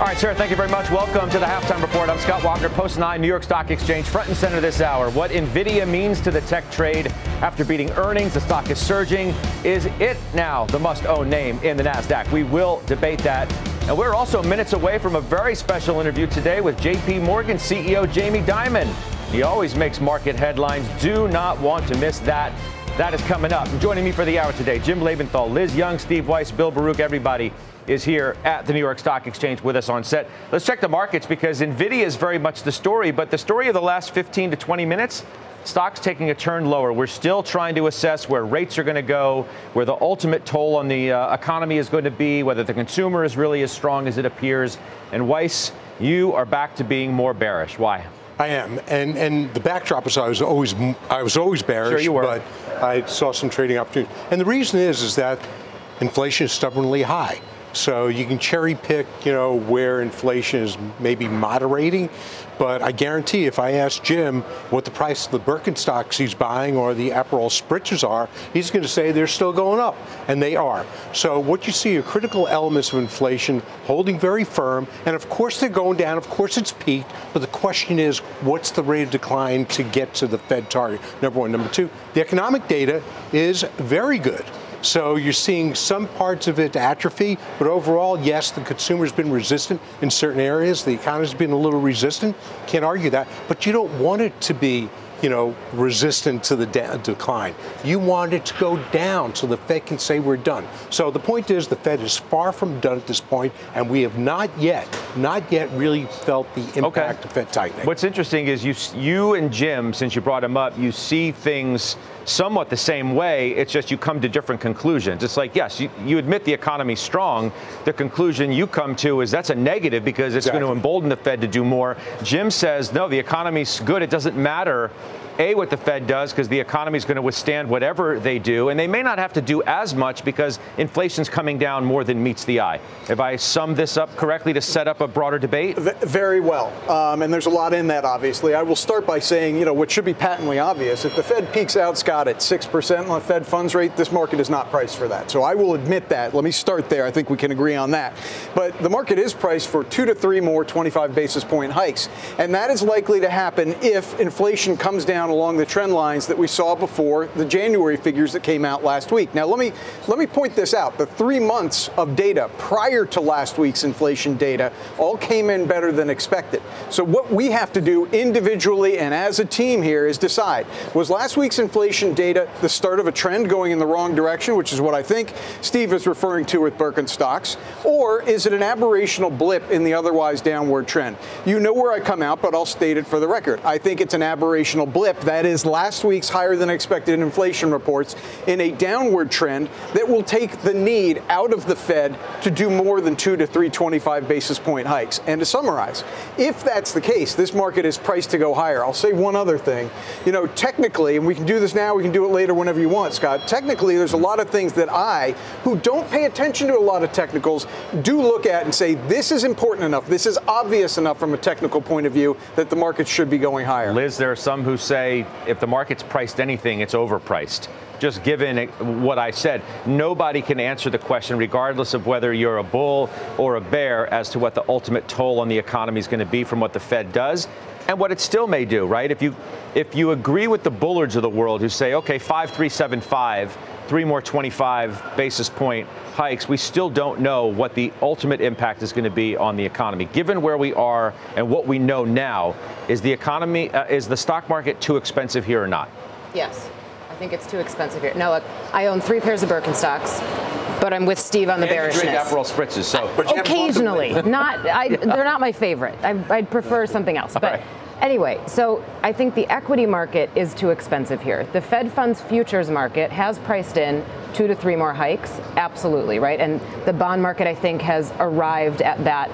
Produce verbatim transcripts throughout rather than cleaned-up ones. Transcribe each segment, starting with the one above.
All right, sir, thank you very much. Welcome to the Halftime Report. I'm Scott Wapner, Post nine, New York Stock Exchange, front and center this hour. What Nvidia means to the tech trade after beating earnings, the stock is surging. Is it now the must-own name in the NASDAQ? We will debate that. And we're also minutes away from a very special interview today with J P. Morgan C E O Jamie Dimon. He always makes market headlines. Do not want to miss that. That is coming up. And joining me for the hour today, Jim Labenthal, Liz Young, Steve Weiss, Bill Baruch, everybody is here at the New York Stock Exchange with us on set. Let's check the markets because Nvidia is very much the story, but the story of the last fifteen to twenty minutes, stocks taking a turn lower. We're still trying to assess where rates are going to go, where the ultimate toll on the uh, economy is going to be, whether the consumer is really as strong as it appears. And Weiss, you are back to being more bearish. Why? I am. And and the backdrop is I was always I was always bearish, sure you were. But I saw some trading opportunities. And the reason is is that inflation is stubbornly high. So you can cherry pick, you know, where inflation is maybe moderating. But I guarantee if I ask Jim what the price of the Birkenstocks he's buying or the Aperol Spritzes are, he's going to say they're still going up, and they are. So what you see are critical elements of inflation holding very firm, and of course they're going down, of course it's peaked, but the question is what's the rate of decline to get to the Fed target, number one. Number two, the economic data is very good. So you're seeing some parts of it atrophy, but overall, yes, the consumer's been resistant in certain areas. The economy's been a little resistant. Can't argue that. But you don't want it to be, you know, resistant to the de- decline. You want it to go down so the Fed can say we're done. So the point is the Fed is far from done at this point, and we have not yet, not yet really felt the impact okay. of Fed tightening. What's interesting is you, you and Jim, since you brought him up, you see things somewhat the same way. It's just you come to different conclusions. It's like, yes, you, you admit the economy's strong. The conclusion you come to is that's a negative because it's exactly. going to embolden the Fed to do more. Jim says, no, the economy's good. It doesn't matter, A, what the Fed does because the economy's going to withstand whatever they do. And they may not have to do as much because inflation's coming down more than meets the eye. Have I summed this up correctly to set up a broader debate? V- very well. Um, and there's a lot in that, obviously. I will start by saying, you know, what should be patently obvious. If the Fed peaks out, Scott, at six percent on the Fed funds rate, this market is not priced for that. So I will admit that. Let me start there. I think we can agree on that. But the market is priced for two to three more twenty-five basis point hikes. And that is likely to happen if inflation comes down along the trend lines that we saw before the January figures that came out last week. Now, let me let me point this out. The three months of data prior to last week's inflation data all came in better than expected. So what we have to do individually and as a team here is decide, was last week's inflation data the start of a trend going in the wrong direction, which is what I think Steve is referring to with Birkenstocks, or is it an aberrational blip in the otherwise downward trend? You know where I come out, but I'll state it for the record. I think it's an aberrational blip. That is last week's higher than expected inflation reports in a downward trend that will take the need out of the Fed to do more than two to three twenty-five basis point hikes. And to summarize, if that's the case, this market is priced to go higher. I'll say one other thing. You know, technically, and we can do this now, we can do it later whenever you want, Scott. Technically, there's a lot of things that I, who don't pay attention to a lot of technicals, do look at and say, this is important enough, this is obvious enough from a technical point of view that the market should be going higher. Liz, there are some who say if the market's priced anything, it's overpriced. Just given what I said, nobody can answer the question, regardless of whether you're a bull or a bear, as to what the ultimate toll on the economy is going to be from what the Fed does and what it still may do, right? If you if you agree with the bullards of the world who say, okay, five three seven five, three more twenty-five basis point hikes, we still don't know what the ultimate impact is going to be on the economy. Given where we are and what we know now, is the economy, uh, is the stock market too expensive here or not? Yes. I think it's too expensive here. No, look, I own three pairs of Birkenstocks. but I'm with Steve on the and bearishness. You drink Aperol Spritzes, so. I, occasionally, not. I, yeah. They're not my favorite. I, I'd prefer something else. All but. Right. Anyway, so I think the equity market is too expensive here. The Fed funds futures market has priced in two to three more hikes, absolutely, right? And the bond market, I think, has arrived at that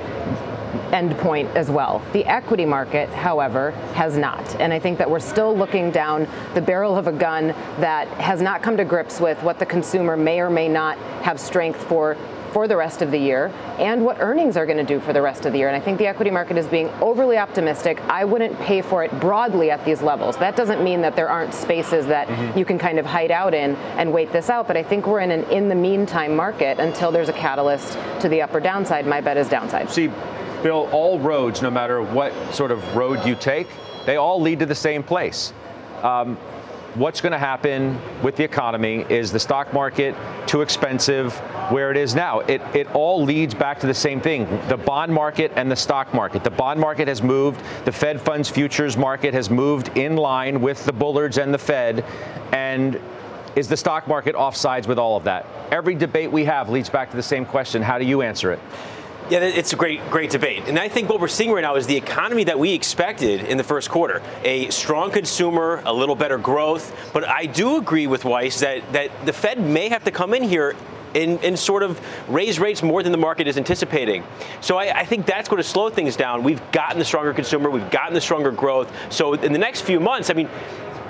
end point as well. The equity market, however, has not. And I think that we're still looking down the barrel of a gun that has not come to grips with what the consumer may or may not have strength for for the rest of the year, and what earnings are going to do for the rest of the year. And I think the equity market is being overly optimistic. I wouldn't pay for it broadly at these levels. That doesn't mean that there aren't spaces that mm-hmm. you can kind of hide out in and wait this out, but I think we're in an in-the-meantime market until there's a catalyst to the up or downside. My bet is downside. See, Bill, all roads, no matter what sort of road you take, they all lead to the same place. Um, What's going to happen with the economy? Is the stock market too expensive where it is now? It it all leads back to the same thing, the bond market and the stock market. The bond market has moved. The Fed funds futures market has moved in line with the Bullards and the Fed. And is the stock market offsides with all of that? Every debate we have leads back to the same question. How do you answer it? Yeah, it's a great, great debate. And I think what we're seeing right now is the economy that we expected in the first quarter. A strong consumer, a little better growth. But I do agree with Weiss that, that the Fed may have to come in here And, and sort of raise rates more than the market is anticipating. So I, I think that's going to slow things down. We've gotten the stronger consumer. We've gotten the stronger growth. So in the next few months, I mean,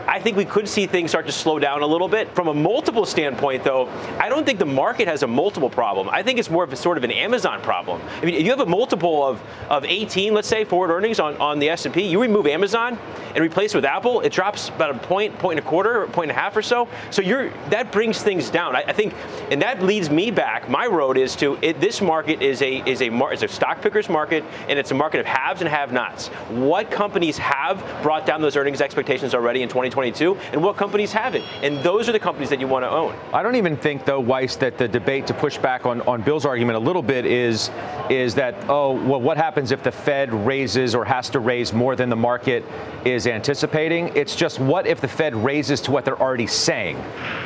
I think we could see things start to slow down a little bit. From a multiple standpoint, though, I don't think the market has a multiple problem. I think it's more of a sort of an Amazon problem. I mean, if you have a multiple of, of eighteen, let's say, forward earnings on, on the S and P, you remove Amazon and replace it with Apple, it drops about a point, point and a quarter, point and a half or so. So you're that brings things down. I, I think, and that leads me back. My road is to it, this market is a is a mar, is a stock picker's market, and it's a market of haves and have-nots. What companies have brought down those earnings expectations already in twenty twenty-two, and what companies haven't? And those are the companies that you want to own. I don't even think, though, Weiss, that the debate to push back on, on Bill's argument a little bit is is that oh well, what happens if the Fed raises or has to raise more than the market is anticipating? It's just what if the Fed raises to what they're already saying,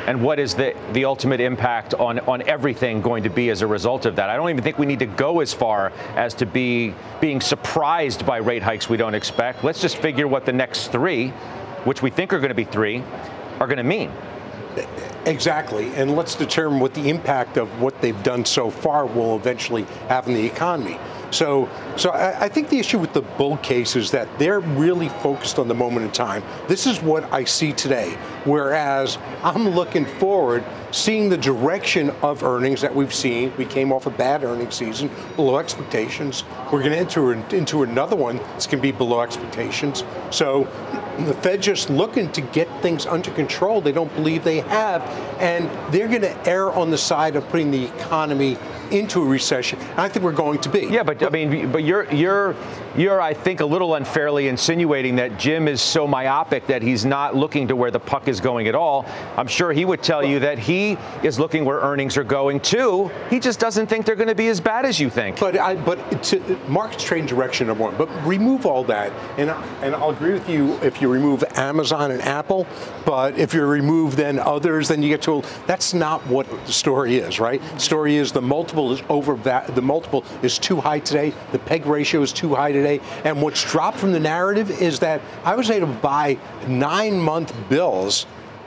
and what is the the ultimate impact on on everything going to be as a result of that? I don't even think we need to go as far as to be being surprised by rate hikes we don't expect. Let's just figure what the next three, which we think are going to be three, are going to mean. Exactly, and let's determine what the impact of what they've done so far will eventually have on the economy. So so I, I think the issue with the bull case is that they're really focused on the moment in time. This is what I see today, whereas I'm looking forward, seeing the direction of earnings that we've seen. We came off a bad earnings season, below expectations. We're going to enter into another one that's going to be below expectations. So the Fed just looking to get things under control they don't believe they have, and they're going to err on the side of putting the economy into a recession. I think we're going to be. Yeah, but I mean, but you're you're you're I think a little unfairly insinuating that Jim is so myopic that he's not looking to where the puck is going at all. I'm sure he would tell well, you that he is looking where earnings are going too. He just doesn't think they're going to be as bad as you think. But I but to, market's trading direction number one. But remove all that, and and I'll agree with you if you remove Amazon and Apple. But if you remove then others, then you get to that's not what the story is, right? The story is the multiple. Is over the multiple is too high today. The peg ratio is too high today. And what's dropped from the narrative is that I was able to buy nine-month bills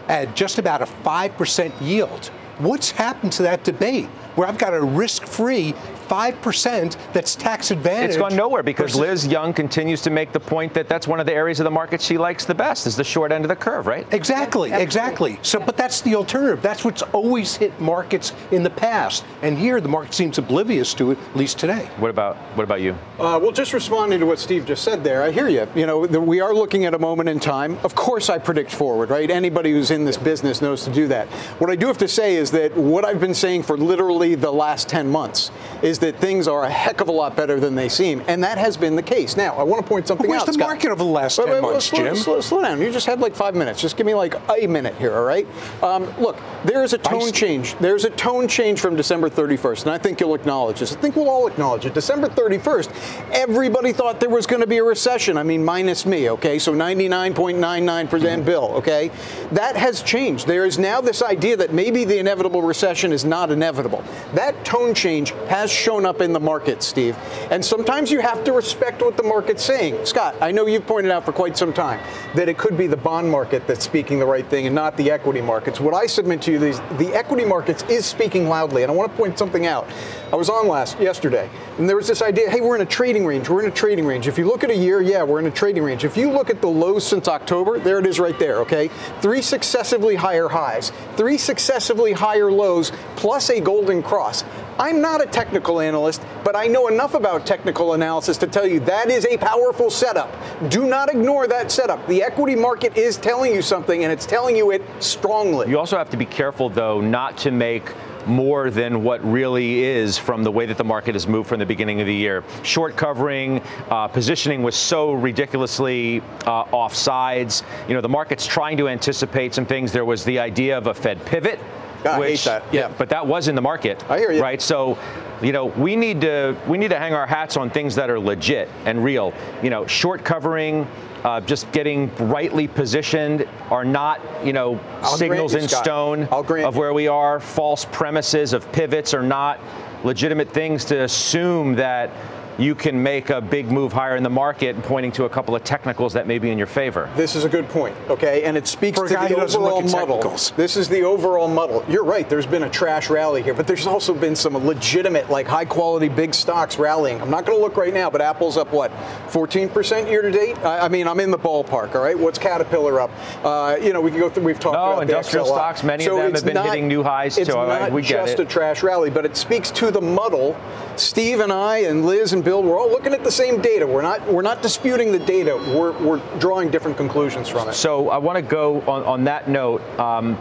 at just about a five percent yield. What's happened to that debate where I've got a risk-free five percent that's tax advantage? It's gone nowhere because Liz Young continues to make the point that that's one of the areas of the market she likes the best is the short end of the curve, right? Exactly, exactly. So, but that's the alternative. That's what's always hit markets in the past. And here the market seems oblivious to it, at least today. What about what about you? Uh, well, just responding to what Steve just said there, I hear you. You know, we are looking at a moment in time. Of course I predict forward, right? Anybody who's in this business knows to do that. What I do have to say is that what I've been saying for literally the last ten months is is that things are a heck of a lot better than they seem, and that has been the case. Now, I want to point something out, Scott. Where's the market over the last ten months, Jim? Slow, slow down. You just had like five minutes. Just give me like a minute here, all right? Um, look, there is a tone change. There's a tone change from December thirty-first, and I think you'll acknowledge this. I think we'll all acknowledge it. December thirty-first, everybody thought there was going to be a recession. I mean, minus me, okay? So ninety-nine point nine nine percent Bill, okay? That has changed. There is now this idea that maybe the inevitable recession is not inevitable. That tone change has shown up in the market, Steve. And sometimes you have to respect what the market's saying. Scott, I know you've pointed out for quite some time that it could be the bond market that's speaking the right thing and not the equity markets. What I submit to you is the equity markets is speaking loudly. And I want to point something out. I was on last yesterday, and there was this idea, hey, we're in a trading range. We're in a trading range. If you look at a year, yeah, we're in a trading range. If you look at the lows since October, there it is right there, okay? Three successively higher highs, three successively higher lows, plus a golden cross. I'm not a technical analyst, but I know enough about technical analysis to tell you that is a powerful setup. Do not ignore that setup. The equity market is telling you something, and it's telling you it strongly. You also have to be careful, though, not to make more than what really is from the way that the market has moved from the beginning of the year. Short covering, uh, positioning was so ridiculously uh, off sides. You know, the market's trying to anticipate some things. There was the idea of a Fed pivot. God, which, I hate that. Yeah, but that was in the market. I hear you. Right. So, you know, we need to we need to hang our hats on things that are legit and real. You know, short covering, uh, just getting rightly positioned are not, you know, I'll signals in stone of where we are. False premises of pivots are not legitimate things to assume that you can make a big move higher in the market, pointing to a couple of technicals that may be in your favor. This is a good point, okay? And it speaks to the overall muddle. This is the overall muddle. You're right, there's been a trash rally here, but there's also been some legitimate, like high-quality big stocks rallying. I'm not going to look right now, but Apple's up, what, fourteen percent year-to-date? I mean, I'm in the ballpark, all right? What's Caterpillar up? Uh, you know, we can go through, we've talked about the industrial stocks, many of them have been hitting new highs, so we get it. It's not just a trash rally, but it speaks to the muddle. Steve and I and Liz and Bill, we're all looking at the same data. We're not we're not disputing the data. We're, we're drawing different conclusions from it. So I want to go on, on that note. Um,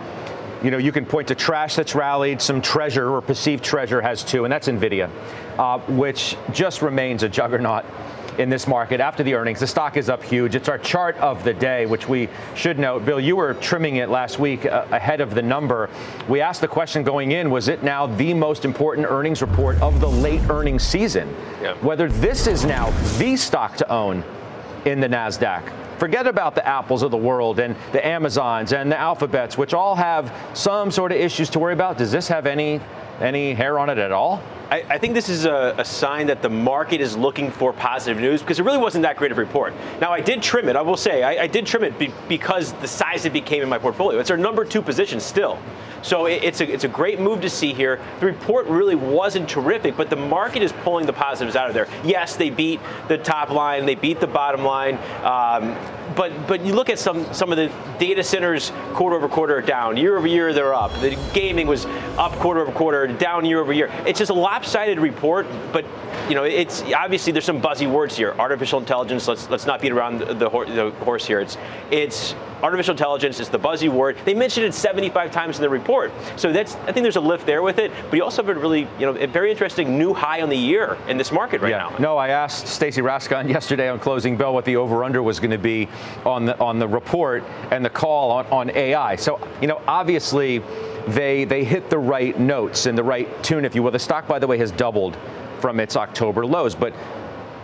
you know, you can point to trash that's rallied, some treasure or perceived treasure has too, and that's Nvidia, uh, which just remains a juggernaut in this market after the earnings. The stock is up huge. It's our chart of the day, which we should note. Bill, you were trimming it last week uh, ahead of the number. We asked the question going in, was it now the most important earnings report of the late earnings season? Yeah. Whether this is now the stock to own in the NASDAQ. Forget about the Apples of the world and the Amazons and the Alphabets, which all have some sort of issues to worry about. Does this have any any hair on it at all? I, I think this is a, a sign that the market is looking for positive news because it really wasn't that great of a report. Now, I did trim it. I will say I, I did trim it be, because the size it became in my portfolio. It's our number two position still. So it, it's, a, it's a great move to see here. The report really wasn't terrific, but the market is pulling the positives out of there. Yes, they beat the top line. They beat the bottom line. Um, But but you look at some some of the data centers quarter over quarter are down, year over year they're up. The gaming was up quarter over quarter, down year over year. It's just a lopsided report, but you know it's obviously there's some buzzy words here. Artificial intelligence. Let's let's not beat around the, the, the horse here. It's it's artificial intelligence is the buzzy word. They mentioned it seventy-five times in the report, so that's I think there's a lift there with it. But you also have a really you know a very interesting new high on the year in this market right yeah. now. No, I asked Stacey Raskin yesterday on Closing Bell what the over under was going to be on the on the report and the call on, on A I. So, you know, obviously they they hit the right notes and the right tune, if you will. The stock, by the way, has doubled from its October lows, but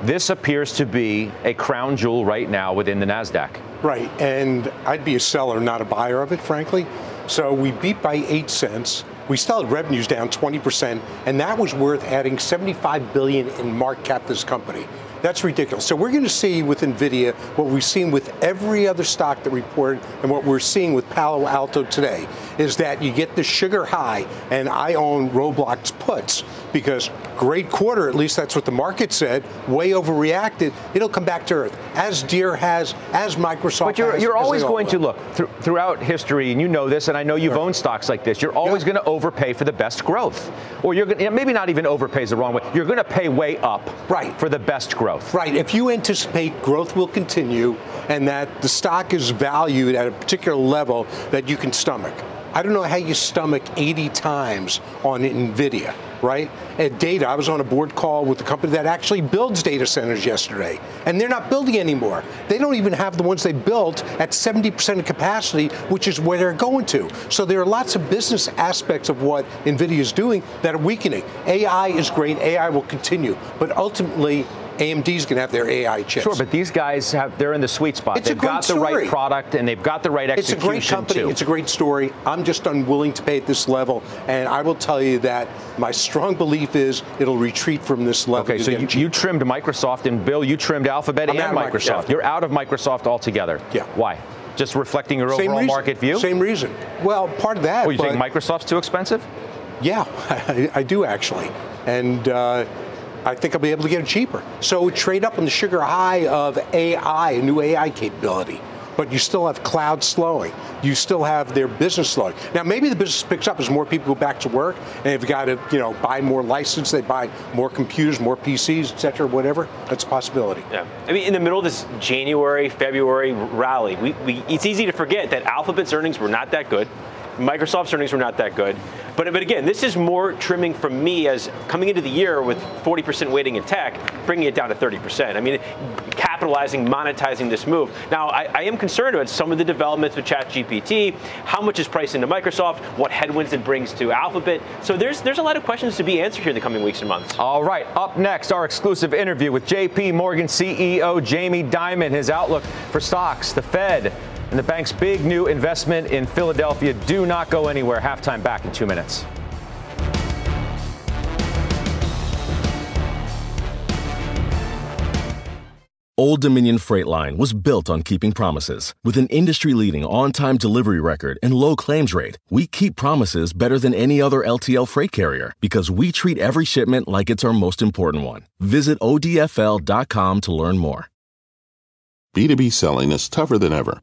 this appears to be a crown jewel right now within the NASDAQ. Right, and I'd be a seller, not a buyer of it, frankly. So we beat by eight cents. We still had revenues down twenty percent, and that was worth adding seventy-five billion dollars in market cap this company. That's ridiculous. So we're going to see with Nvidia what we've seen with every other stock that reported and what we're seeing with Palo Alto today is that you get the sugar high, and I own Roblox puts because great quarter, at least that's what the market said, way overreacted. It'll come back to earth, as Deere has, as Microsoft But you're, has, you're always going to look th- throughout history, and you know this, and I know you've sure. owned stocks like this. You're always yeah. going to overpay for the best growth. Or you're gonna, maybe not even overpay is the wrong way. You're going to pay way up right. for the best growth. Right. If you anticipate growth will continue and that the stock is valued at a particular level that you can stomach. I don't know how you stomach eighty times on Nvidia. right? At data, I was on a board call with a company that actually builds data centers yesterday, and they're not building anymore. They don't even have the ones they built at seventy percent of capacity, which is where they're going to. So there are lots of business aspects of what NVIDIA is doing that are weakening. A I is great, A I will continue, but ultimately, A M D's going to have their A I chips. Sure, but these guys, have they're in the sweet spot. It's they've got the story. right product, and they've got the right execution, too. It's a great company. Too. It's a great story. I'm just unwilling to pay at this level, and I will tell you that my strong belief is it'll retreat from this level. Okay, so you, you trimmed Microsoft, and Bill, you trimmed Alphabet I'm and Microsoft. Microsoft. Yeah. You're out of Microsoft altogether. Yeah. Why? Just reflecting your Same overall reason. market view? Same reason. Well, part of that. Oh, you but, think Microsoft's too expensive? Yeah, I, I do, actually. And... Uh, I think I'll be able to get it cheaper. So trade up on the sugar high of A I, a new A I capability. But you still have cloud slowing. You still have their business slowing. Now, maybe the business picks up as more people go back to work and they've got to, you know, buy more license, they buy more computers, more P Cs, et cetera, whatever. That's a possibility. Yeah. I mean, in the middle of this January, February rally, we, we, it's easy to forget that Alphabet's earnings were not that good. Microsoft's earnings were not that good. But, but again, this is more trimming from me as coming into the year with forty percent weighting in tech, bringing it down to thirty percent. I mean, capitalizing, monetizing this move. Now, I, I am concerned about some of the developments with ChatGPT, how much is priced into Microsoft, what headwinds it brings to Alphabet. So there's there's a lot of questions to be answered here in the coming weeks and months. All right, up next, our exclusive interview with J P. Morgan C E O Jamie Dimon, his outlook for stocks, the Fed, and the bank's big new investment in Philadelphia. Do not go anywhere. Halftime back in two minutes. Old Dominion Freight Line was built on keeping promises. With an industry-leading on-time delivery record and low claims rate, we keep promises better than any other L T L freight carrier because we treat every shipment like it's our most important one. Visit O D F L dot com to learn more. B two B selling is tougher than ever,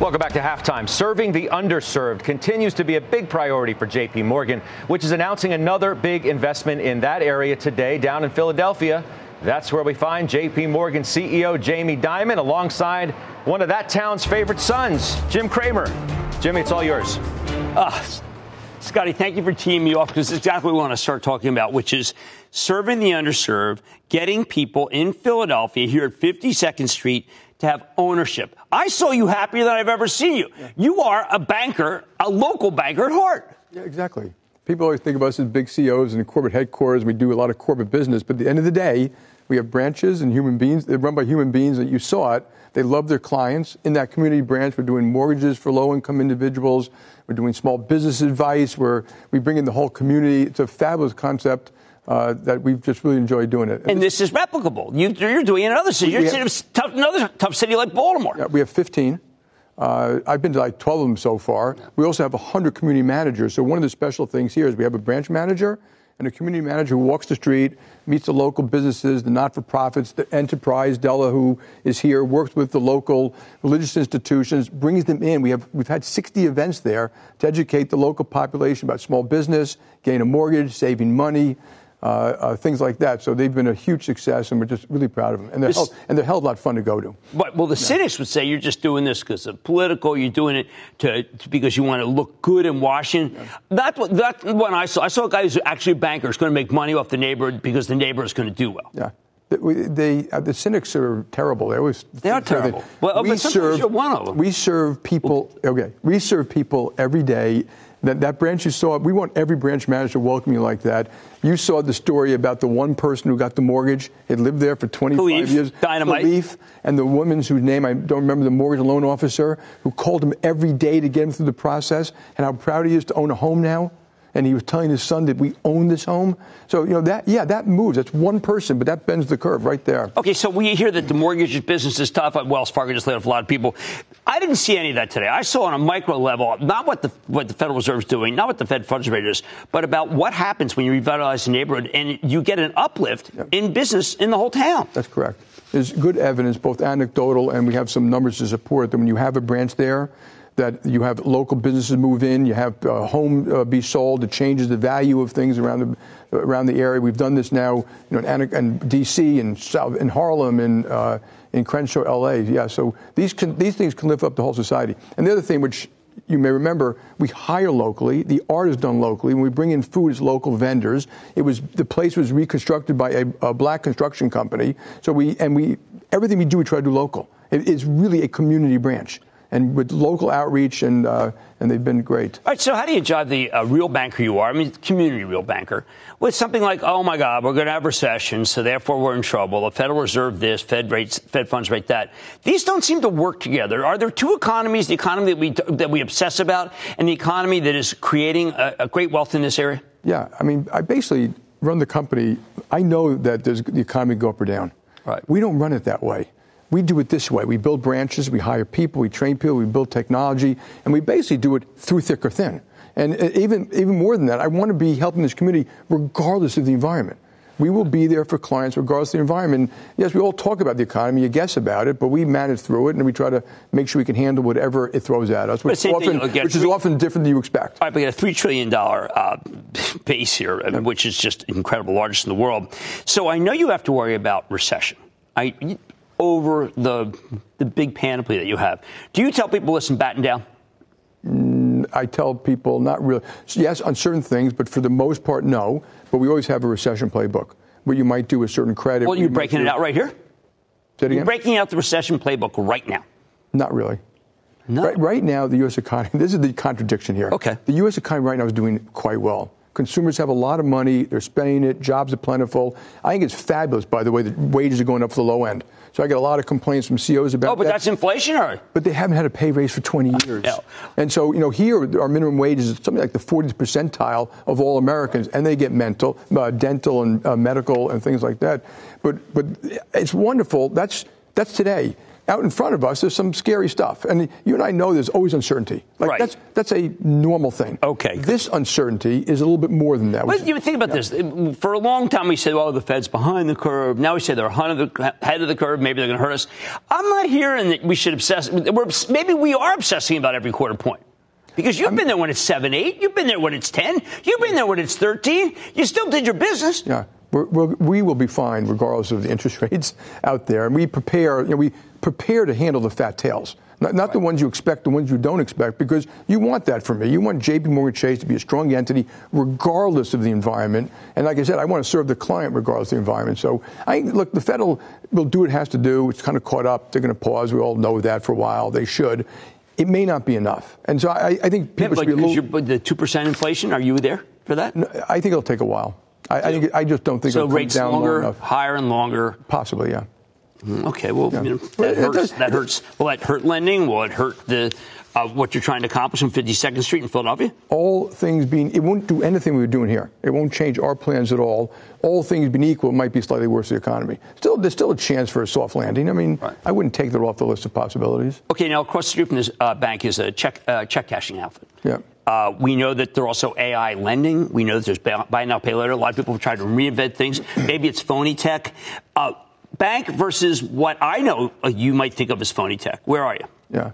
Welcome back to Halftime. Serving the underserved continues to be a big priority for J P. Morgan, which is announcing another big investment in that area today down in Philadelphia. That's where we find J P. Morgan C E O Jamie Dimon alongside one of that town's favorite sons, Jim Cramer. Jimmy, it's all yours. Uh, Scotty, thank you for teeing me off because this is exactly what we want to start talking about, which is serving the underserved, getting people in Philadelphia here at fifty-second Street to have ownership. I saw you happier than I've ever seen you. Yeah. You are a banker, a local banker at heart. Yeah, exactly. People always think of us as big C E Os and corporate headquarters. We do a lot of corporate business. But at the end of the day, we have branches and human beings. They're run by human beings. That you saw it. They love their clients. In that community branch, we're doing mortgages for low-income individuals. We're doing small business advice. We're, we bring in the whole community. It's a fabulous concept. Uh, that we've just really enjoyed doing it. And, and this, this is replicable. You, you're doing it in other cities. You're in tough, another tough city like Baltimore. Yeah, we have fifteen. Uh, I've been to like twelve of them so far. We also have one hundred community managers. So one of the special things here is we have a branch manager and a community manager who walks the street, meets the local businesses, the not-for-profits, the enterprise, Della, who is here, works with the local religious institutions, brings them in. We have, we've had sixty events there to educate the local population about small business, getting a mortgage, saving money, Uh, uh, things like that. So they've been a huge success, and we're just really proud of them. And they're, this, held, and they're held a lot of fun to go to. But, well, the yeah. cynics would say you're just doing this because of political. You're doing it to, to because you want to look good in Washington. Yeah. That's what that's what I saw. I saw a guy who's actually a banker who's going to make money off the neighborhood because the neighbor is going to do well. Yeah. They, uh, the cynics are terrible. They always they are terrible. They, well, we but serve you're one of them. We serve people. Okay, we serve people every day. That that branch you saw. We want every branch manager to welcome you like that. You saw the story about the one person who got the mortgage. Had lived there for twenty-five Khalif, years. Dynamite. Khalif, and the woman whose name I don't remember, the mortgage loan officer who called him every day to get him through the process. And how proud he is to own a home now. And he was telling his son that we own this home. So, you know, that, yeah, that moves. That's one person, but that bends the curve right there. Okay, so we hear that the mortgage business is tough. Wells Fargo just laid off a lot of people. I didn't see any of that today. I saw on a micro level, not what the what the Federal Reserve's doing, not what the Fed funds rate is, but about what happens when you revitalize the neighborhood and you get an uplift yeah. in business in the whole town. That's correct. There's good evidence, both anecdotal, and we have some numbers to support that when you have a branch there, that you have local businesses move in, you have uh, home uh, be sold, it changes the value of things around the around the area. We've done this now, you know, in, in D C and South, in Harlem and in, uh, in Crenshaw, L A. Yeah, so these can, these things can lift up the whole society. And the other thing, which you may remember, we hire locally. The art is done locally. When we bring in food, it's local vendors. It was the place was reconstructed by a, a black construction company. So we and we everything we do, we try to do local. It, it's really a community branch. And with local outreach, and uh, and they've been great. All right, so how do you jive the uh, real banker you are, I mean, community real banker, with something like, oh, my God, we're going to have recession, so therefore we're in trouble. The Federal Reserve this, Fed rates, Fed funds rate that. These don't seem to work together. Are there two economies, the economy that we that we obsess about and the economy that is creating a, a great wealth in this area? Yeah, I mean, I basically run the company. I know that there's, the economy go up or down. Right. We don't run it that way. We do it this way. We build branches, we hire people, we train people, we build technology, and we basically do it through thick or thin. And even even more than that, I want to be helping this community regardless of the environment. We will be there for clients regardless of the environment. Yes, we all talk about the economy, you guess about it, but we manage through it, and we try to make sure we can handle whatever it throws at us, which, often, which is often different than you expect. All right, we got a three trillion dollars uh, base here, yeah. which is just incredible, largest in the world. So I know you have to worry about recession. I... You, over the the big panoply that you have. Do you tell people, listen, batten down? Mm, I tell people not really. So yes, on certain things, but for the most part, no. But we always have a recession playbook. What you might do is certain credit. Well, you're you breaking do, it out right here? Say it again? You're breaking out the recession playbook right now. Not really. No. Right, right now, the U S economy, this is the contradiction here. Okay. The U S economy right now is doing quite well. Consumers have a lot of money. They're spending it. Jobs are plentiful. I think it's fabulous, by the way, that wages are going up for the low end. So I get a lot of complaints from C E Os about that. Oh, but that. that's inflationary. But they haven't had a pay raise for twenty years. No. And so, you know, here our minimum wage is something like the fortieth percentile of all Americans. And they get mental, uh, dental and uh, medical and things like that. But but it's wonderful. That's that's today. Out in front of us, there's some scary stuff. And you and I know there's always uncertainty. Like right. That's that's a normal thing. Okay. This uncertainty is a little bit more than that. But well, you think about yeah. this. For a long time, we said, well, the Fed's behind the curve. Now we say they're ahead of the, head of the curve. Maybe they're going to hurt us. I'm not hearing that we should obsess. We're, maybe we are obsessing about every quarter point. Because you've I'm, been there when it's seven, eight. You've been there when it's ten. You've been there when it's thirteen. You still did your business. Yeah. We're, we're, we will be fine regardless of the interest rates out there. And we prepare, you know, we prepare to handle the fat tails, not, not right. the ones you expect, the ones you don't expect, because you want that from me. You want J P. Morgan Chase to be a strong entity regardless of the environment. And like I said, I want to serve the client regardless of the environment. So, I look, the Fed will do what it has to do. It's kind of caught up. They're going to pause. We all know that for a while. They should. It may not be enough. And so I, I think people yeah, should be a little... But the two percent inflation, are you there for that? No, I think it'll take a while. I, I, think, I just don't think so it'll come down longer, long enough. So rates longer, higher and longer? Possibly, yeah. Okay, well, yeah. you know, that, hurts, does, that hurts. Will that hurt lending? Will it hurt the uh, what you're trying to accomplish on fifty-second Street in Philadelphia? All things being, it won't do anything we were doing here. It won't change our plans at all. All things being equal, it might be slightly worse for the economy. Still, there's still a chance for a soft landing. I mean, right. I wouldn't take that off the list of possibilities. Okay, now across the street from this uh, bank is a check uh, check cashing outfit. Yeah. Uh, we know that there are also A I lending. We know that there's buy now, pay later. A lot of people have tried to reinvent things. Maybe it's phony tech. Uh, bank versus what I know you might think of as phony tech. Where are you? Yeah.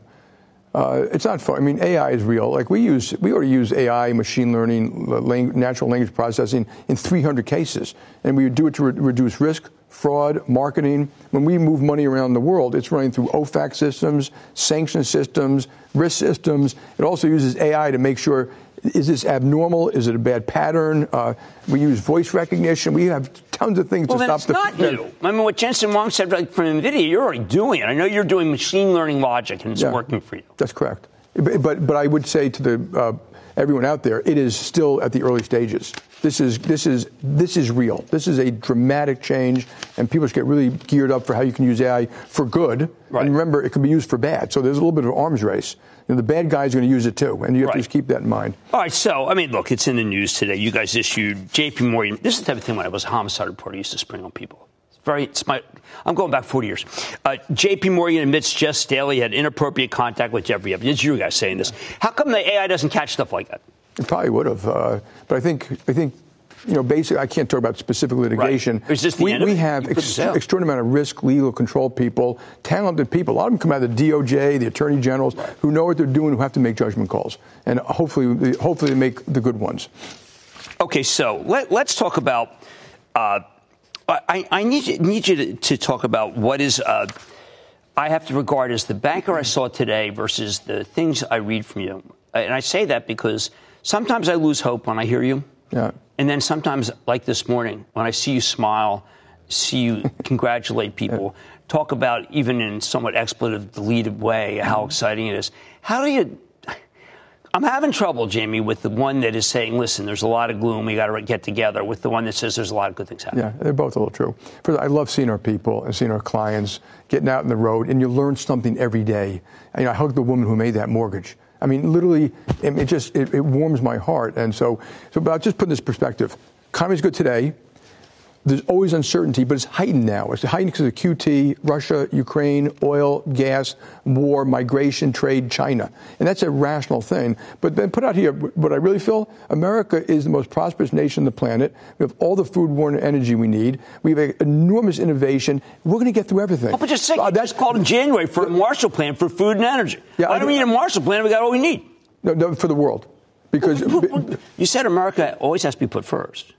Uh, it's not phony. I mean, A I is real. Like we use, we already use A I, machine learning, lang- natural language processing in three hundred cases. And we do it to re- reduce risk, fraud, marketing. When we move money around the world, it's running through O F A C systems, sanction systems, risk systems. It also uses A I to make sure Is this abnormal? Is it a bad pattern? Uh, we use voice recognition. We have tons of things well, to stop the. Well, it's not new. I mean, what Jensen Wong said like, from NVIDIA, you're already doing it. I know you're doing machine learning logic, and it's yeah, working for you. That's correct. But but, but I would say to the uh, everyone out there, it is still at the early stages. This is this is this is real. This is a dramatic change, and people should get really geared up for how you can use A I for good. Right. And remember, it can be used for bad. So there's a little bit of an arms race. You know, the bad guy's going to use it too, and you have right. to just keep that in mind. All right. So I mean, look, it's in the news today. You guys issued J P Morgan. This is the type of thing when I was a homicide reporter, I used to spring on people. It's very. It's my. I'm going back forty years. Uh, J P Morgan admits Jeff Staley had inappropriate contact with Jeffrey Epstein. It's you guys saying this. How come the A I doesn't catch stuff like that? It probably would have, uh, but I think I think you know. Basically, I can't talk about specific litigation. Right. Is this the we, end of we have ex- extraordinary amount of risk, legal control people, talented people. A lot of them come out of the D O J, the attorney generals, right. who know what they're doing, who have to make judgment calls, and hopefully, hopefully, they make the good ones. Okay, so let, let's talk about. Uh, I, I need need you to, to talk about what is. Uh, I have to regard as the banker I saw today versus the things I read from you, and I say that because. Sometimes I lose hope when I hear you. Yeah. And then sometimes, like this morning, when I see you smile, see you congratulate people, yeah. talk about, even in somewhat expletive, deleted way, how exciting it is. How do you... I'm having trouble, Jamie, with the one that is saying, listen, there's a lot of gloom, we got to get together, with the one that says there's a lot of good things happening. Yeah, they're both a little true. First, I love seeing our people and seeing our clients getting out on the road, and you learn something every day. And, you know, I hug the woman who made that mortgage. I mean, literally, it just it, it warms my heart. And so, so about just putting this perspective, economy's good today. There's always uncertainty, but it's heightened now. It's heightened because of Q T, Russia, Ukraine, oil, gas, war, migration, trade, China. And that's a rational thing. But then put out here what I really feel, America is the most prosperous nation on the planet. We have all the food, water, energy we need. We have a, enormous innovation. We're going to get through everything. Oh, but just think, uh, that's called in January for a Marshall Plan for food and energy. Yeah, Why do we need a Marshall Plan? We got all we need. No, no, for the world. Because you said America always has to be put first.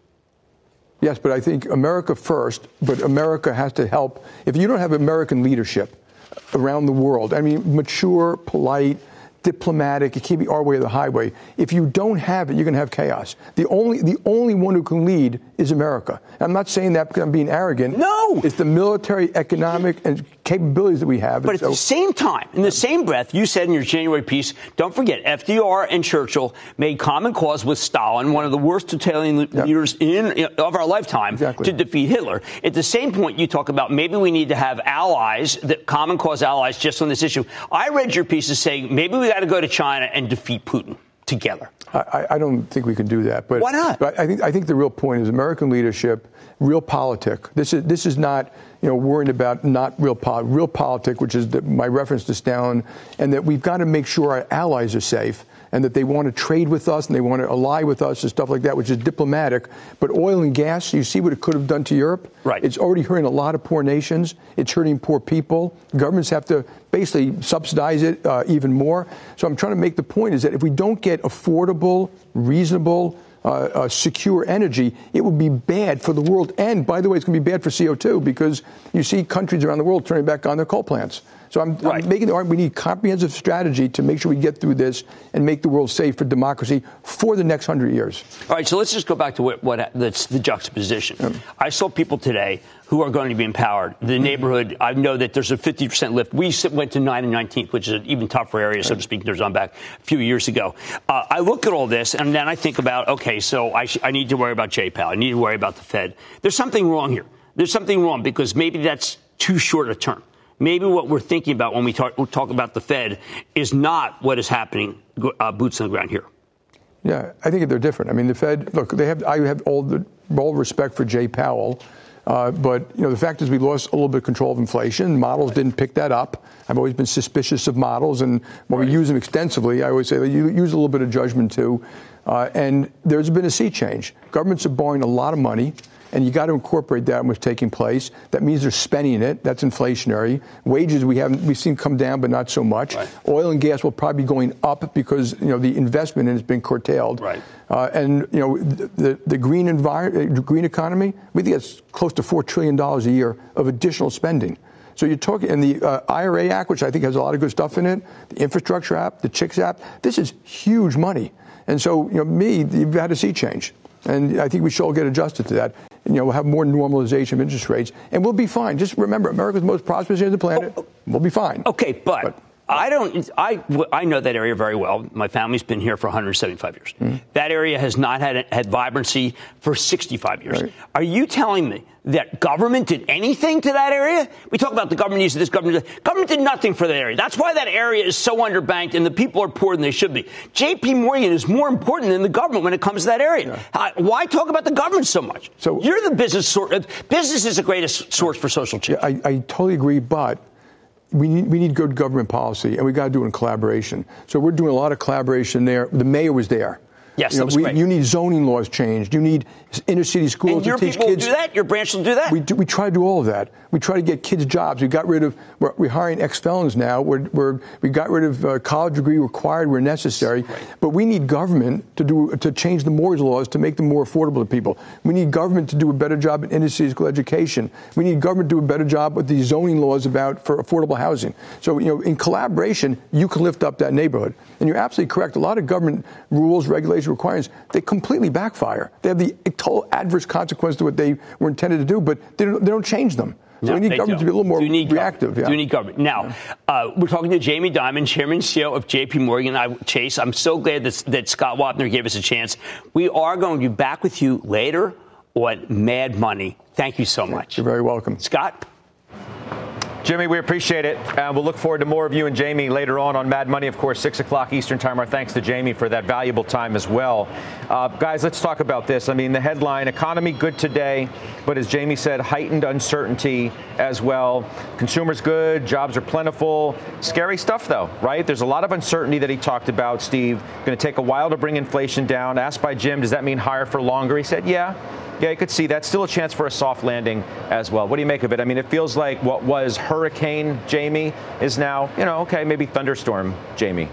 Yes, but I think America first, but America has to help. If you don't have American leadership around the world, I mean, mature, polite, diplomatic, it can't be our way or the highway. If you don't have it, you're going to have chaos. The only the only one who can lead is America. And I'm not saying that because I'm being arrogant. No! It's the military, economic, and capabilities that we have. But and at so, the same time, in the same breath, you said in your January piece, don't forget, F D R and Churchill made common cause with Stalin, one of the worst totalitarian yep. leaders in, in, of our lifetime, exactly. to defeat Hitler. At the same point, you talk about maybe we need to have allies, that common cause allies, just on this issue. I read your pieces saying maybe we got to go to China and defeat Putin together. I, I don't think we can do that. But why not? But I think I think the real point is American leadership, real politic. This is this is not you know worrying about not real pol real politic, which is the, my reference to Stalin, and that we've got to make sure our allies are safe and that they want to trade with us and they want to ally with us and stuff like that, which is diplomatic. But oil and gas, you see what it could have done to Europe? Right. It's already hurting a lot of poor nations. It's hurting poor people. Governments have to basically subsidize it uh, even more. So I'm trying to make the point is that if we don't get affordable, reasonable, Uh, uh, secure energy, it would be bad for the world. And by the way, it's going to be bad for C O two because you see countries around the world turning back on their coal plants. So I'm, right. I'm making the argument we need comprehensive strategy to make sure we get through this and make the world safe for democracy for the next hundred years. All right. So let's just go back to what, what that's the juxtaposition. Yeah. I saw people today who are going to be empowered. The mm-hmm. neighborhood, I know that there's a fifty percent lift. We went to nine and nineteenth, which is an even tougher area, so right. to speak, there's on back a few years ago. Uh, I look at all this, and then I think about, okay, so I, sh- I need to worry about J P A L. I need to worry about the Fed. There's something wrong here. There's something wrong because maybe that's too short a term. Maybe what we're thinking about when we talk, we talk about the Fed is not what is happening, uh, boots on the ground here. Yeah, I think they're different. I mean, the Fed, look, they have. I have all the all respect for Jay Powell. Uh, but, you know, the fact is we lost a little bit of control of inflation. Models right. didn't pick that up. I've always been suspicious of models. And when right. we use them extensively, I always say you use a little bit of judgment, too. Uh, and there's been a sea change. Governments are borrowing a lot of money. And you got to incorporate that in what's taking place. That means they're spending it. That's inflationary. Wages we haven't we've seen come down, but not so much. Right. Oil and gas will probably be going up because you know the investment in it's been curtailed. Right. Uh, and you know the the green environment, green economy. We think it's close to four trillion dollars a year of additional spending. So you're talking, and the uh, I R A Act, which I think has a lot of good stuff in it, the Infrastructure Act, the CHIPS Act, this is huge money. And so, you know, me, you've had a sea change. And I think we should all get adjusted to that. You know, we'll have more normalization of interest rates, and we'll be fine. Just remember, America's most prosperous nation on the planet. Oh, we'll be fine. Okay, but, but I don't. I, I know that area very well. My family's been here for one hundred seventy-five years. Mm-hmm. That area has not had had vibrancy for sixty-five years. Right. Are you telling me that government did anything to that area? We talk about the government needs this, government government did nothing for that area. That's why that area is so underbanked and the people are poorer than they should be. J P. Morgan is more important than the government when it comes to that area. Yeah. Why talk about the government so much? So you're the business source. Business is the greatest source for social change. Yeah, I, I totally agree, but we need, we need good government policy, and we got to do it in collaboration. So we're doing a lot of collaboration there. The mayor was there. Yes, you know, that was we, great. You need zoning laws changed. You need inner-city schools. And your to teach people kids. Will do that. Your branch will do that. We, do, we try to do all of that. We try to get kids jobs. We got rid of we're, we're hiring ex-felons now. We're, we're, we got rid of uh, college degree required where necessary. Right. But we need government to do to change the mortgage laws to make them more affordable to people. We need government to do a better job in inner-city school education. We need government to do a better job with the zoning laws about for affordable housing. So you know, in collaboration, you can lift up that neighborhood. And you're absolutely correct. A lot of government rules, regulations, requirements, they completely backfire. They have the total adverse consequence to what they were intended to do, but they don't, they don't change them. So no, we need government don't. to be a little more reactive. Yeah. Do you need government? Now, yeah. uh, we're talking to Jamie Dimon, Chairman and C E O of J P. Morgan I, Chase. I'm so glad that, that Scott Wapner gave us a chance. We are going to be back with you later on Mad Money. Thank you so much. You're very welcome. Scott? Jimmy, we appreciate it. Uh, we'll look forward to more of you and Jamie later on on Mad Money, of course, six o'clock Eastern Time. Our thanks to Jamie for that valuable time as well. Uh, guys, let's talk about this. I mean, the headline, economy good today, but as Jamie said, heightened uncertainty as well. Consumers good, jobs are plentiful. Scary stuff, though, right? There's a lot of uncertainty that he talked about, Steve. Going to take a while to bring inflation down. Asked by Jim, does that mean higher for longer? He said, yeah. Yeah, you could see that's still a chance for a soft landing as well. What do you make of it? I mean, it feels like what was Hurricane Jamie is now, you know, okay, maybe Thunderstorm Jamie.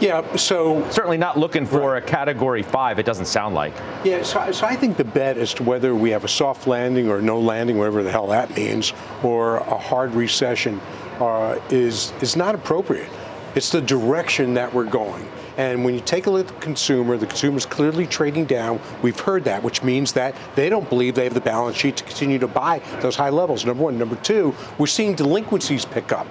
Yeah, so certainly not looking for right. a Category five, it doesn't sound like. Yeah, so, so I think the bet as to whether we have a soft landing or no landing, whatever the hell that means, or a hard recession uh, is, is not appropriate. It's the direction that we're going. And when you take a look at the consumer, the consumer's clearly trading down. We've heard that, which means that they don't believe they have the balance sheet to continue to buy those high levels, number one. Number two, we're seeing delinquencies pick up,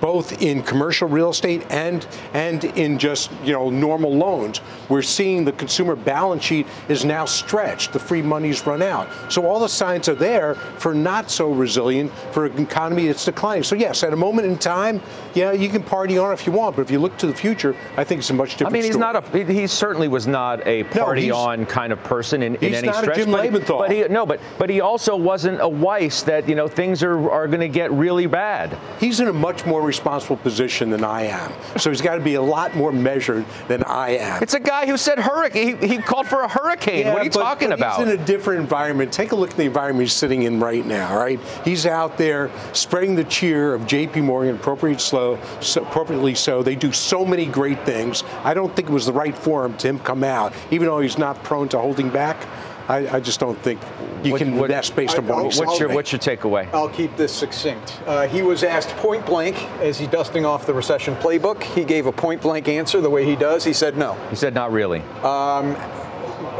both in commercial real estate and and in just, you know, normal loans. We're seeing the consumer balance sheet is now stretched. The free money's run out. So all the signs are there for not so resilient, for an economy that's declining. So yes, at a moment in time, yeah, you can party on if you want, but if you look to the future, I think it's a much different story. I mean, he's story. not a, he certainly was not a party no, on kind of person in, in any stretch. He's not a Jim Labenthal. But he, no, but, but he also wasn't a Weiss that, you know, things are, are going to get really bad. He's in a much more responsible position than I am. So he's got to be a lot more measured than I am. It's a guy who said hurricane. He, he called for a hurricane. Yeah, what are you but, talking but about? He's in a different environment. Take a look at the environment he's sitting in right now, right? He's out there spreading the cheer of J P. Morgan, appropriate slow, so, appropriately so. They do so many great things. I don't think it was the right forum to him come out, even though he's not prone to holding back. I, I just don't think you what, can what, that's based I, upon what's your, what's your takeaway? I'll keep this succinct. Uh, he was asked point blank, as he's dusting off the recession playbook. He gave a point blank answer the way he does. He said no. He said not really. Um,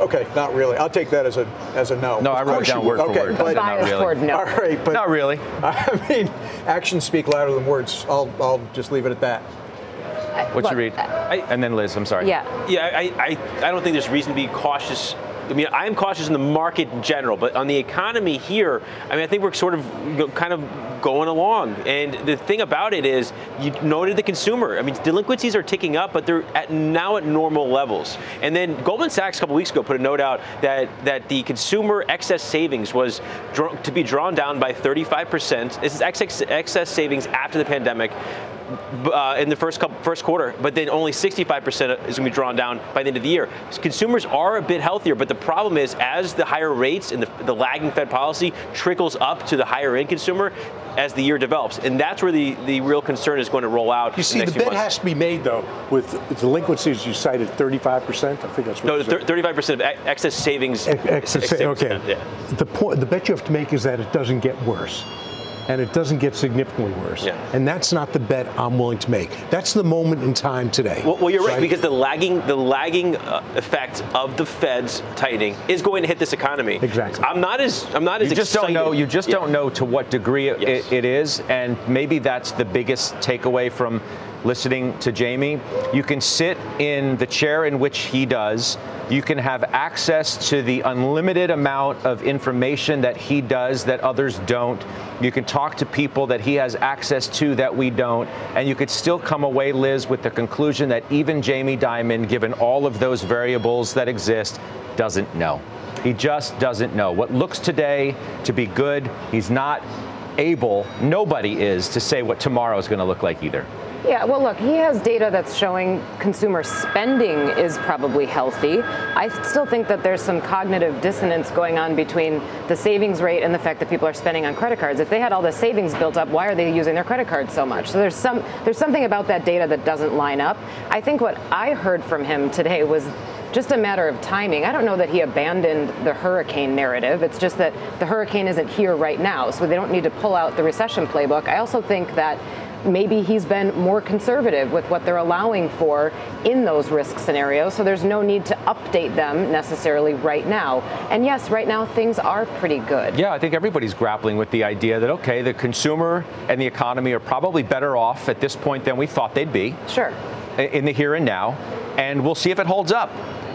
okay, not really. I'll take that as a as a no. No, I wrote it down word for okay, word. But not really. No. All right, but not really. I mean, actions speak louder than words. I'll I'll just leave it at that. What'd Look, you read? I, and then Liz, I'm sorry. Yeah. Yeah, I, I I don't think there's reason to be cautious. I mean, I'm cautious in the market in general, but on the economy here, I mean, I think we're sort of kind of going along. And the thing about it is, you noted the consumer. I mean, delinquencies are ticking up, but they're at now at normal levels. And then Goldman Sachs a couple weeks ago put a note out that, that the consumer excess savings was dr- to be drawn down by thirty-five percent. This is excess, excess savings after the pandemic. Uh, in the first couple, first quarter, but then only sixty-five percent is going to be drawn down by the end of the year. Consumers are a bit healthier, but the problem is as the higher rates and the, the lagging Fed policy trickles up to the higher end consumer as the year develops, and that's where the, the real concern is going to roll out. You see, the bet has to be made, though, with delinquencies you cited thirty-five percent. I think that's what No, thir- thirty-five percent of ex- excess savings. Ex- ex- ex- ex- okay. Yeah. The, point, the bet you have to make is that it doesn't get worse. and it doesn't get significantly worse. Yeah. And that's not the bet I'm willing to make. That's the moment in time today. Well, well you're right, right, because the lagging the lagging uh, effect of the Fed's tightening is going to hit this economy. Exactly. I'm not as I'm not as you just excited. Don't know. You just yeah. don't know to what degree it, yes. it, it is, and maybe that's the biggest takeaway from listening to Jamie. You can sit in the chair in which he does. You can have access to the unlimited amount of information that he does that others don't. You can talk to people that he has access to that we don't. And you could still come away, Liz, with the conclusion that even Jamie Dimon, given all of those variables that exist, doesn't know. He just doesn't know. What looks today to be good, he's not able, nobody is, to say what tomorrow is going to look like either. Yeah, well, look, he has data that's showing consumer spending is probably healthy. I still think that there's some cognitive dissonance going on between the savings rate and the fact that people are spending on credit cards. If they had all the savings built up, why are they using their credit cards so much? So there's some there's something about that data that doesn't line up. I think what I heard from him today was just a matter of timing. I don't know that he abandoned the hurricane narrative. It's just that the hurricane isn't here right now, so they don't need to pull out the recession playbook. I also think that maybe he's been more conservative with what they're allowing for in those risk scenarios, so there's no need to update them necessarily right now. And yes, right now things are pretty good. Yeah, I think everybody's grappling with the idea that, okay, the consumer and the economy are probably better off at this point than we thought they'd be. Sure. In the here and now, and we'll see if it holds up.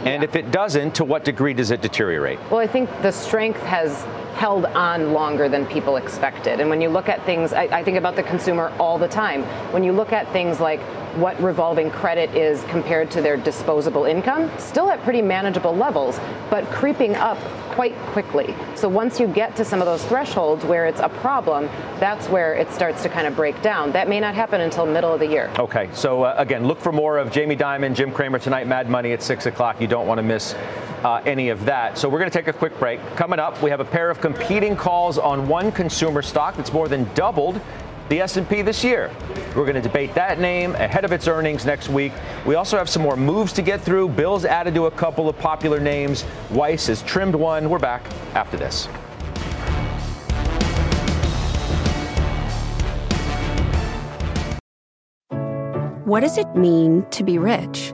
And yeah. if it doesn't, to what degree does it deteriorate? Well, I think the strength has held on longer than people expected. And when you look at things, I, I think about the consumer all the time. When you look at things like what revolving credit is compared to their disposable income, still at pretty manageable levels, but creeping up quite quickly. So once you get to some of those thresholds where it's a problem, that's where it starts to kind of break down. That may not happen until middle of the year. Okay, so uh, again, look for more of Jamie Dimon, Jim Cramer tonight, Mad Money at six o'clock. You don't want to miss Uh, any of that. So we're going to take a quick break. Coming up, we have a pair of competing calls on one consumer stock that's more than doubled the S and P this year. We're going to debate that name ahead of its earnings next week. We also have some more moves to get through. Bill's added to a couple of popular names. Weiss has trimmed one. We're back after this. What does it mean to be rich?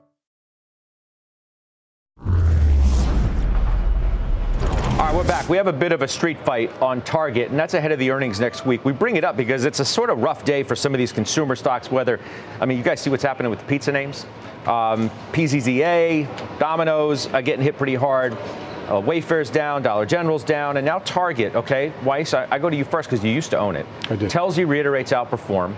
All right, we're back. We have a bit of a street fight on Target, and that's ahead of the earnings next week. We bring it up because it's a sort of rough day for some of these consumer stocks, whether, I mean, you guys see what's happening with the pizza names? Um, P Z Z A, Domino's are getting hit pretty hard. Uh, Wayfair's down, Dollar General's down, and now Target, okay? Weiss, I, I go to you first because you used to own it. I did. Telzy reiterates outperform.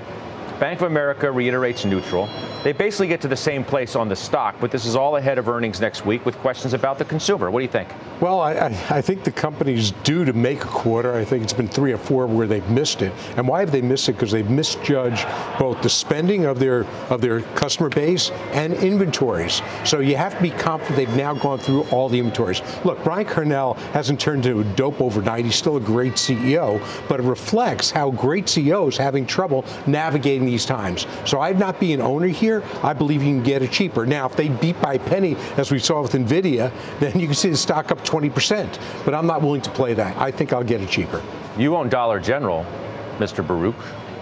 Bank of America reiterates neutral. They basically get to the same place on the stock, but this is all ahead of earnings next week with questions about the consumer. What do you think? Well, I, I, I think the company's due to make a quarter. I think it's been three or four where they've missed it. And why have they missed it? Because they've misjudged both the spending of their of their customer base and inventories. So you have to be confident they've now gone through all the inventories. Look, Brian Cornell hasn't turned into a dope overnight. He's still a great C E O, but it reflects how great C E Os are having trouble navigating these times. So I'd not be an owner here. I believe you can get it cheaper. Now, if they beat by a penny, as we saw with Nvidia, then you can see the stock up twenty percent. But I'm not willing to play that. I think I'll get it cheaper. You own Dollar General, Mister Baruch.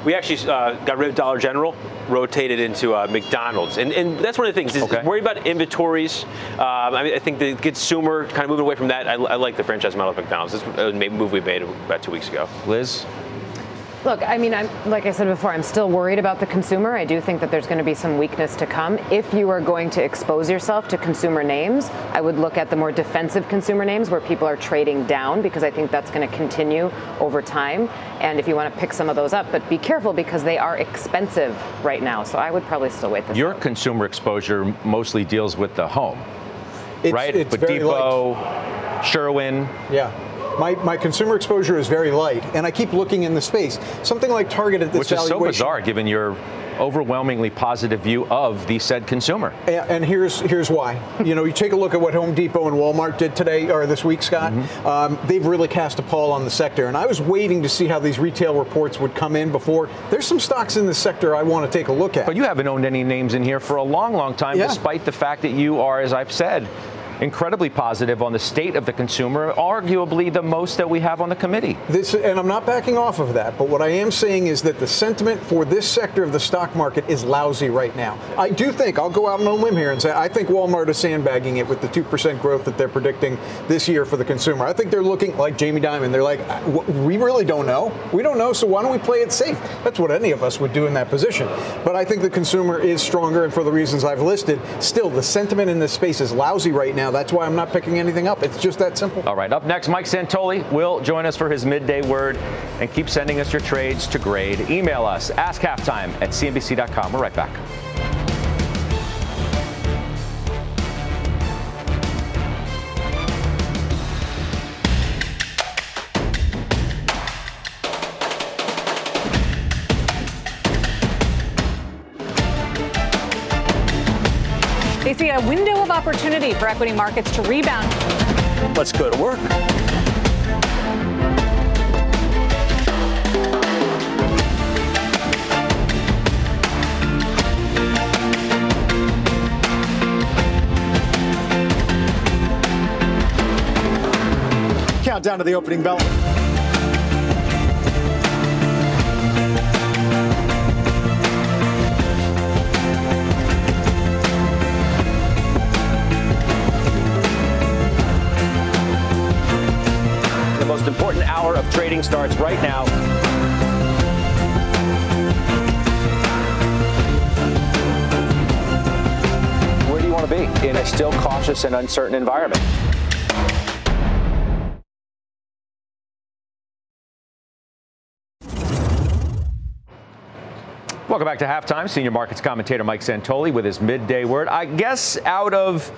We actually uh, got rid of Dollar General, rotated into uh, McDonald's. And and that's one of the things, is okay. worry about inventories. Um, I mean, I think the consumer kind of moving away from that. I, I like the franchise model of McDonald's. This was a move we made about two weeks ago. Liz? Look, I mean, I'm, like I said before, I'm still worried about the consumer. I do think that there's going to be some weakness to come. If you are going to expose yourself to consumer names, I would look at the more defensive consumer names where people are trading down, because I think that's going to continue over time. And if you want to pick some of those up, but be careful because they are expensive right now. So I would probably still wait this Your out. Consumer exposure mostly deals with the home, it's, right? It's with Depot, light. Sherwin. Yeah. My, my consumer exposure is very light, and I keep looking in the space. Something like Target at this valuation. Which is so bizarre, given your overwhelmingly positive view of the said consumer. And, and here's here's why. You know, you take a look at what Home Depot and Walmart did today, or this week, Scott. Mm-hmm. um, they've really cast a pall on the sector. And I was waiting to see how these retail reports would come in before. There's some stocks in the sector I want to take a look at. But you haven't owned any names in here for a long, long time, yeah. despite the fact that you are, as I've said, incredibly positive on the state of the consumer, arguably the most that we have on the committee. This, and I'm not backing off of that, but what I am saying is that the sentiment for this sector of the stock market is lousy right now. I do think, I'll go out on a limb here and say, I think Walmart is sandbagging it with the two percent growth that they're predicting this year for the consumer. I think they're looking, like Jamie Dimon, they're like, we really don't know. We don't know, so why don't we play it safe? That's what any of us would do in that position. But I think the consumer is stronger, and for the reasons I've listed, still, the sentiment in this space is lousy right now. That's why I'm not picking anything up. It's just that simple. All right. Up next, Mike Santoli will join us for his midday word. And keep sending us your trades to grade. Email us, ask halftime at C N B C dot com. We're right back. They see a window of opportunity for equity markets to rebound. Let's go to work. Countdown to the opening bell. Most important hour of trading starts right now. Where do you want to be in a still cautious and uncertain environment? Welcome back to Halftime. Senior markets commentator Mike Santoli with his midday word. I guess out of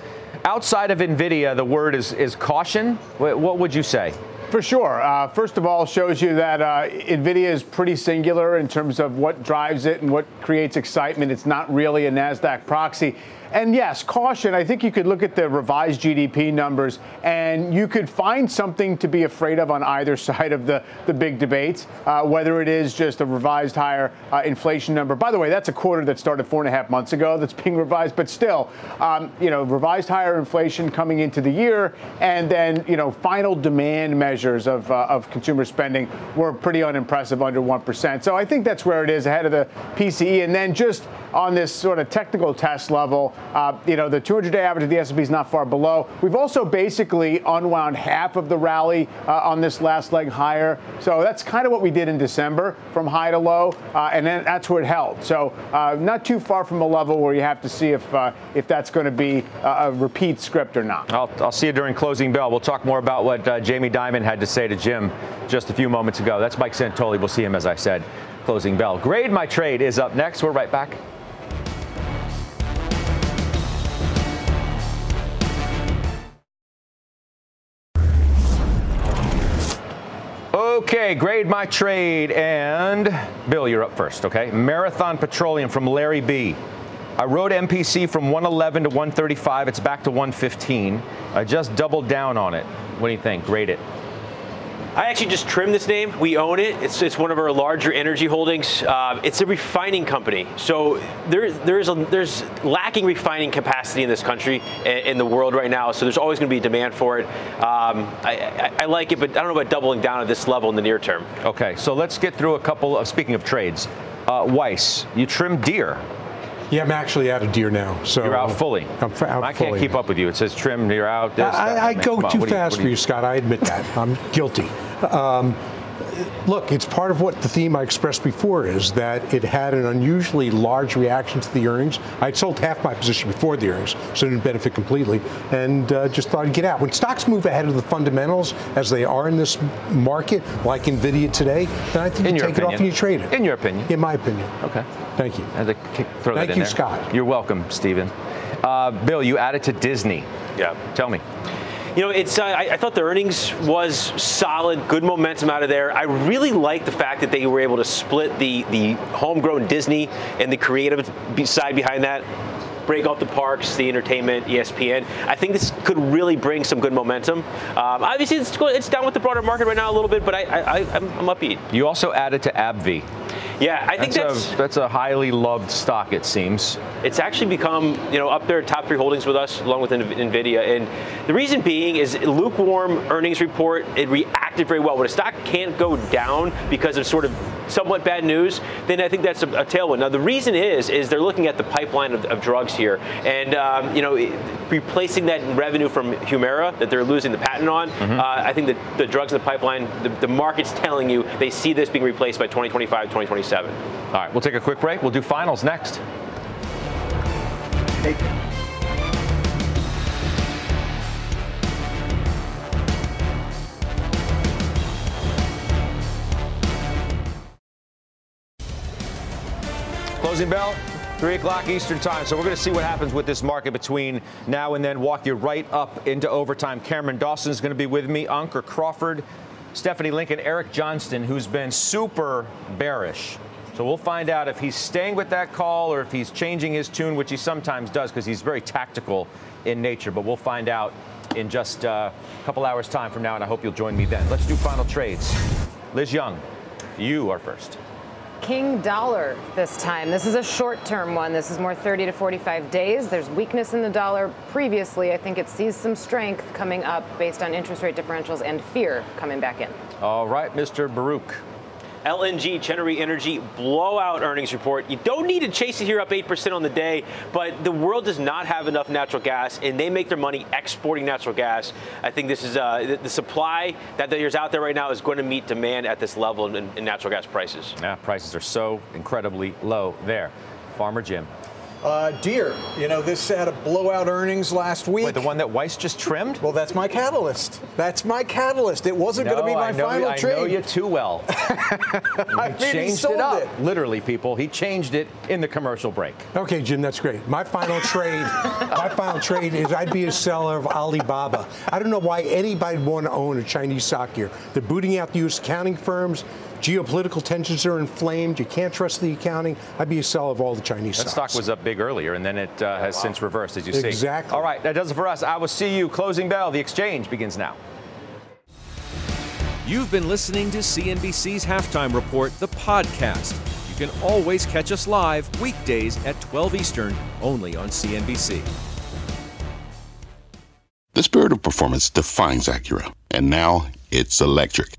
outside of Nvidia, the word is is caution. What would you say? For sure. Uh, first of all, shows you that uh, Nvidia is pretty singular in terms of what drives it and what creates excitement. It's not really a NASDAQ proxy. And yes, caution. I think you could look at the revised G D P numbers and you could find something to be afraid of on either side of the, the big debates, uh, whether it is just a revised higher uh, inflation number. By the way, that's a quarter that started four and a half months ago that's being revised. But still, um, you know, revised higher inflation coming into the year, and then, you know, final demand measures Of, uh, of consumer spending were pretty unimpressive, under one percent. So I think that's where it is, ahead of the P C E. And then just on this sort of technical test level, uh, you know, the two hundred day average of the S and P is not far below. We've also basically unwound half of the rally uh, on this last leg higher. So that's kind of what we did in December, from high to low, uh, and then that's where it held. So uh, not too far from a level where you have to see if uh, if that's going to be a repeat script or not. I'll, I'll see you during Closing Bell. We'll talk more about what uh, Jamie Dimon had to say to Jim just a few moments ago. That's Mike Santoli. We'll see him, as I said, Closing Bell. Grade My Trade is up next. We're right back. Okay, Grade My Trade, and Bill, you're up first, okay? Marathon Petroleum from Larry B. I rode M P C from one eleven to one thirty-five. It's back to one fifteen. I just doubled down on it. What do you think? Grade it. I actually just trimmed this name. We own it. It's it's one of our larger energy holdings. Uh, it's a refining company, so there there's a, there's lacking refining capacity in this country and in the world right now. So there's always going to be a demand for it. Um, I, I I like it, but I don't know about doubling down at this level in the near term. Okay, so let's get through a couple of. Speaking of trades, uh, Weiss, you trimmed Deere. Yeah, I'm actually out of Deere now. So you're out fully. I'm f- out I can't fully. Keep up with you. It says trim, you're out. This, I, I, I go too what fast you, for you, Scott. I admit that. I'm guilty. Um, look, it's part of what the theme I expressed before is that it had an unusually large reaction to the earnings. I'd sold half my position before the earnings, so it didn't benefit completely, and uh, just thought I'd get out. When stocks move ahead of the fundamentals, as they are in this market, like Nvidia today, then I think in you take opinion. It off and you trade it. In your opinion? In my opinion. Okay. Thank you. I kick, throw Thank that in you, there. Scott. You're welcome, Stephen. Uh, Bill, you added to Disney. Yeah. Tell me. You know, it's. Uh, I, I thought the earnings was solid, good momentum out of there. I really like the fact that they were able to split the the homegrown Disney and the creative side behind that. Break off the parks, the entertainment, E S P N. I think this could really bring some good momentum. Um, obviously, it's, it's down with the broader market right now a little bit, but I, I, I'm, I'm upbeat. You also added to AbbVie. Yeah, I think that's that's a, that's a highly loved stock, it seems. It's actually become, you know, up there, top three holdings with us, along with Nvidia. And the reason being is lukewarm earnings report, it reacted very well. When a stock can't go down because of sort of somewhat bad news, then I think that's a, a tailwind. Now, the reason is, is they're looking at the pipeline of, of drugs here. And, um, you know, replacing that revenue from Humira that they're losing the patent on, mm-hmm. uh, I think that the drugs in the pipeline, the, the market's telling you they see this being replaced by twenty twenty-five, twenty twenty-six. All right, we'll take a quick break. We'll do finals next. Hey. Closing bell, three o'clock Eastern time. So we're going to see what happens with this market between now and then. Walk you right up into overtime. Cameron Dawson is going to be with me. Ankur Crawford, Stephanie Lincoln, Eric Johnston, who's been super bearish. So we'll find out if he's staying with that call or if he's changing his tune, which he sometimes does because he's very tactical in nature. But we'll find out in just a couple hours' time from now, and I hope you'll join me then. Let's do final trades. Liz Young, you are first. King dollar this time. This is a short-term one. This is more thirty to forty-five days. There's weakness in the dollar previously. I think it sees some strength coming up based on interest rate differentials and fear coming back in. All right, Mister Baruch. L N G, Chenery Energy, blowout earnings report. You don't need to chase it here up eight percent on the day, but the world does not have enough natural gas, and they make their money exporting natural gas. I think this is uh, the supply that there's out there right now is going to meet demand at this level in, in natural gas prices. Yeah, prices are so incredibly low there. Farmer Jim. Uh, Deere, you know, this had a blowout earnings last week. Wait, the one that Weiss just trimmed? Well, that's my catalyst. That's my catalyst. It wasn't no, going to be my I know, final I trade. I know you too well. I mean, changed it up. It. Literally, people, he changed it in the commercial break. Okay, Jim, that's great. My final trade, my final trade is I'd be a seller of Alibaba. I don't know why anybody would want to own a Chinese stock here. They're booting out the U S accounting firms. Geopolitical tensions are inflamed. You can't trust the accounting. I'd be a seller of all the Chinese stocks. That stock was up big earlier, and then it uh, has wow. since reversed, as you exactly. see. Exactly. All right, that does it for us. I will see you. Closing bell. The exchange begins now. You've been listening to C N B C's Halftime Report, the podcast. You can always catch us live weekdays at twelve Eastern, only on C N B C. The spirit of performance defines Acura, and now it's electric.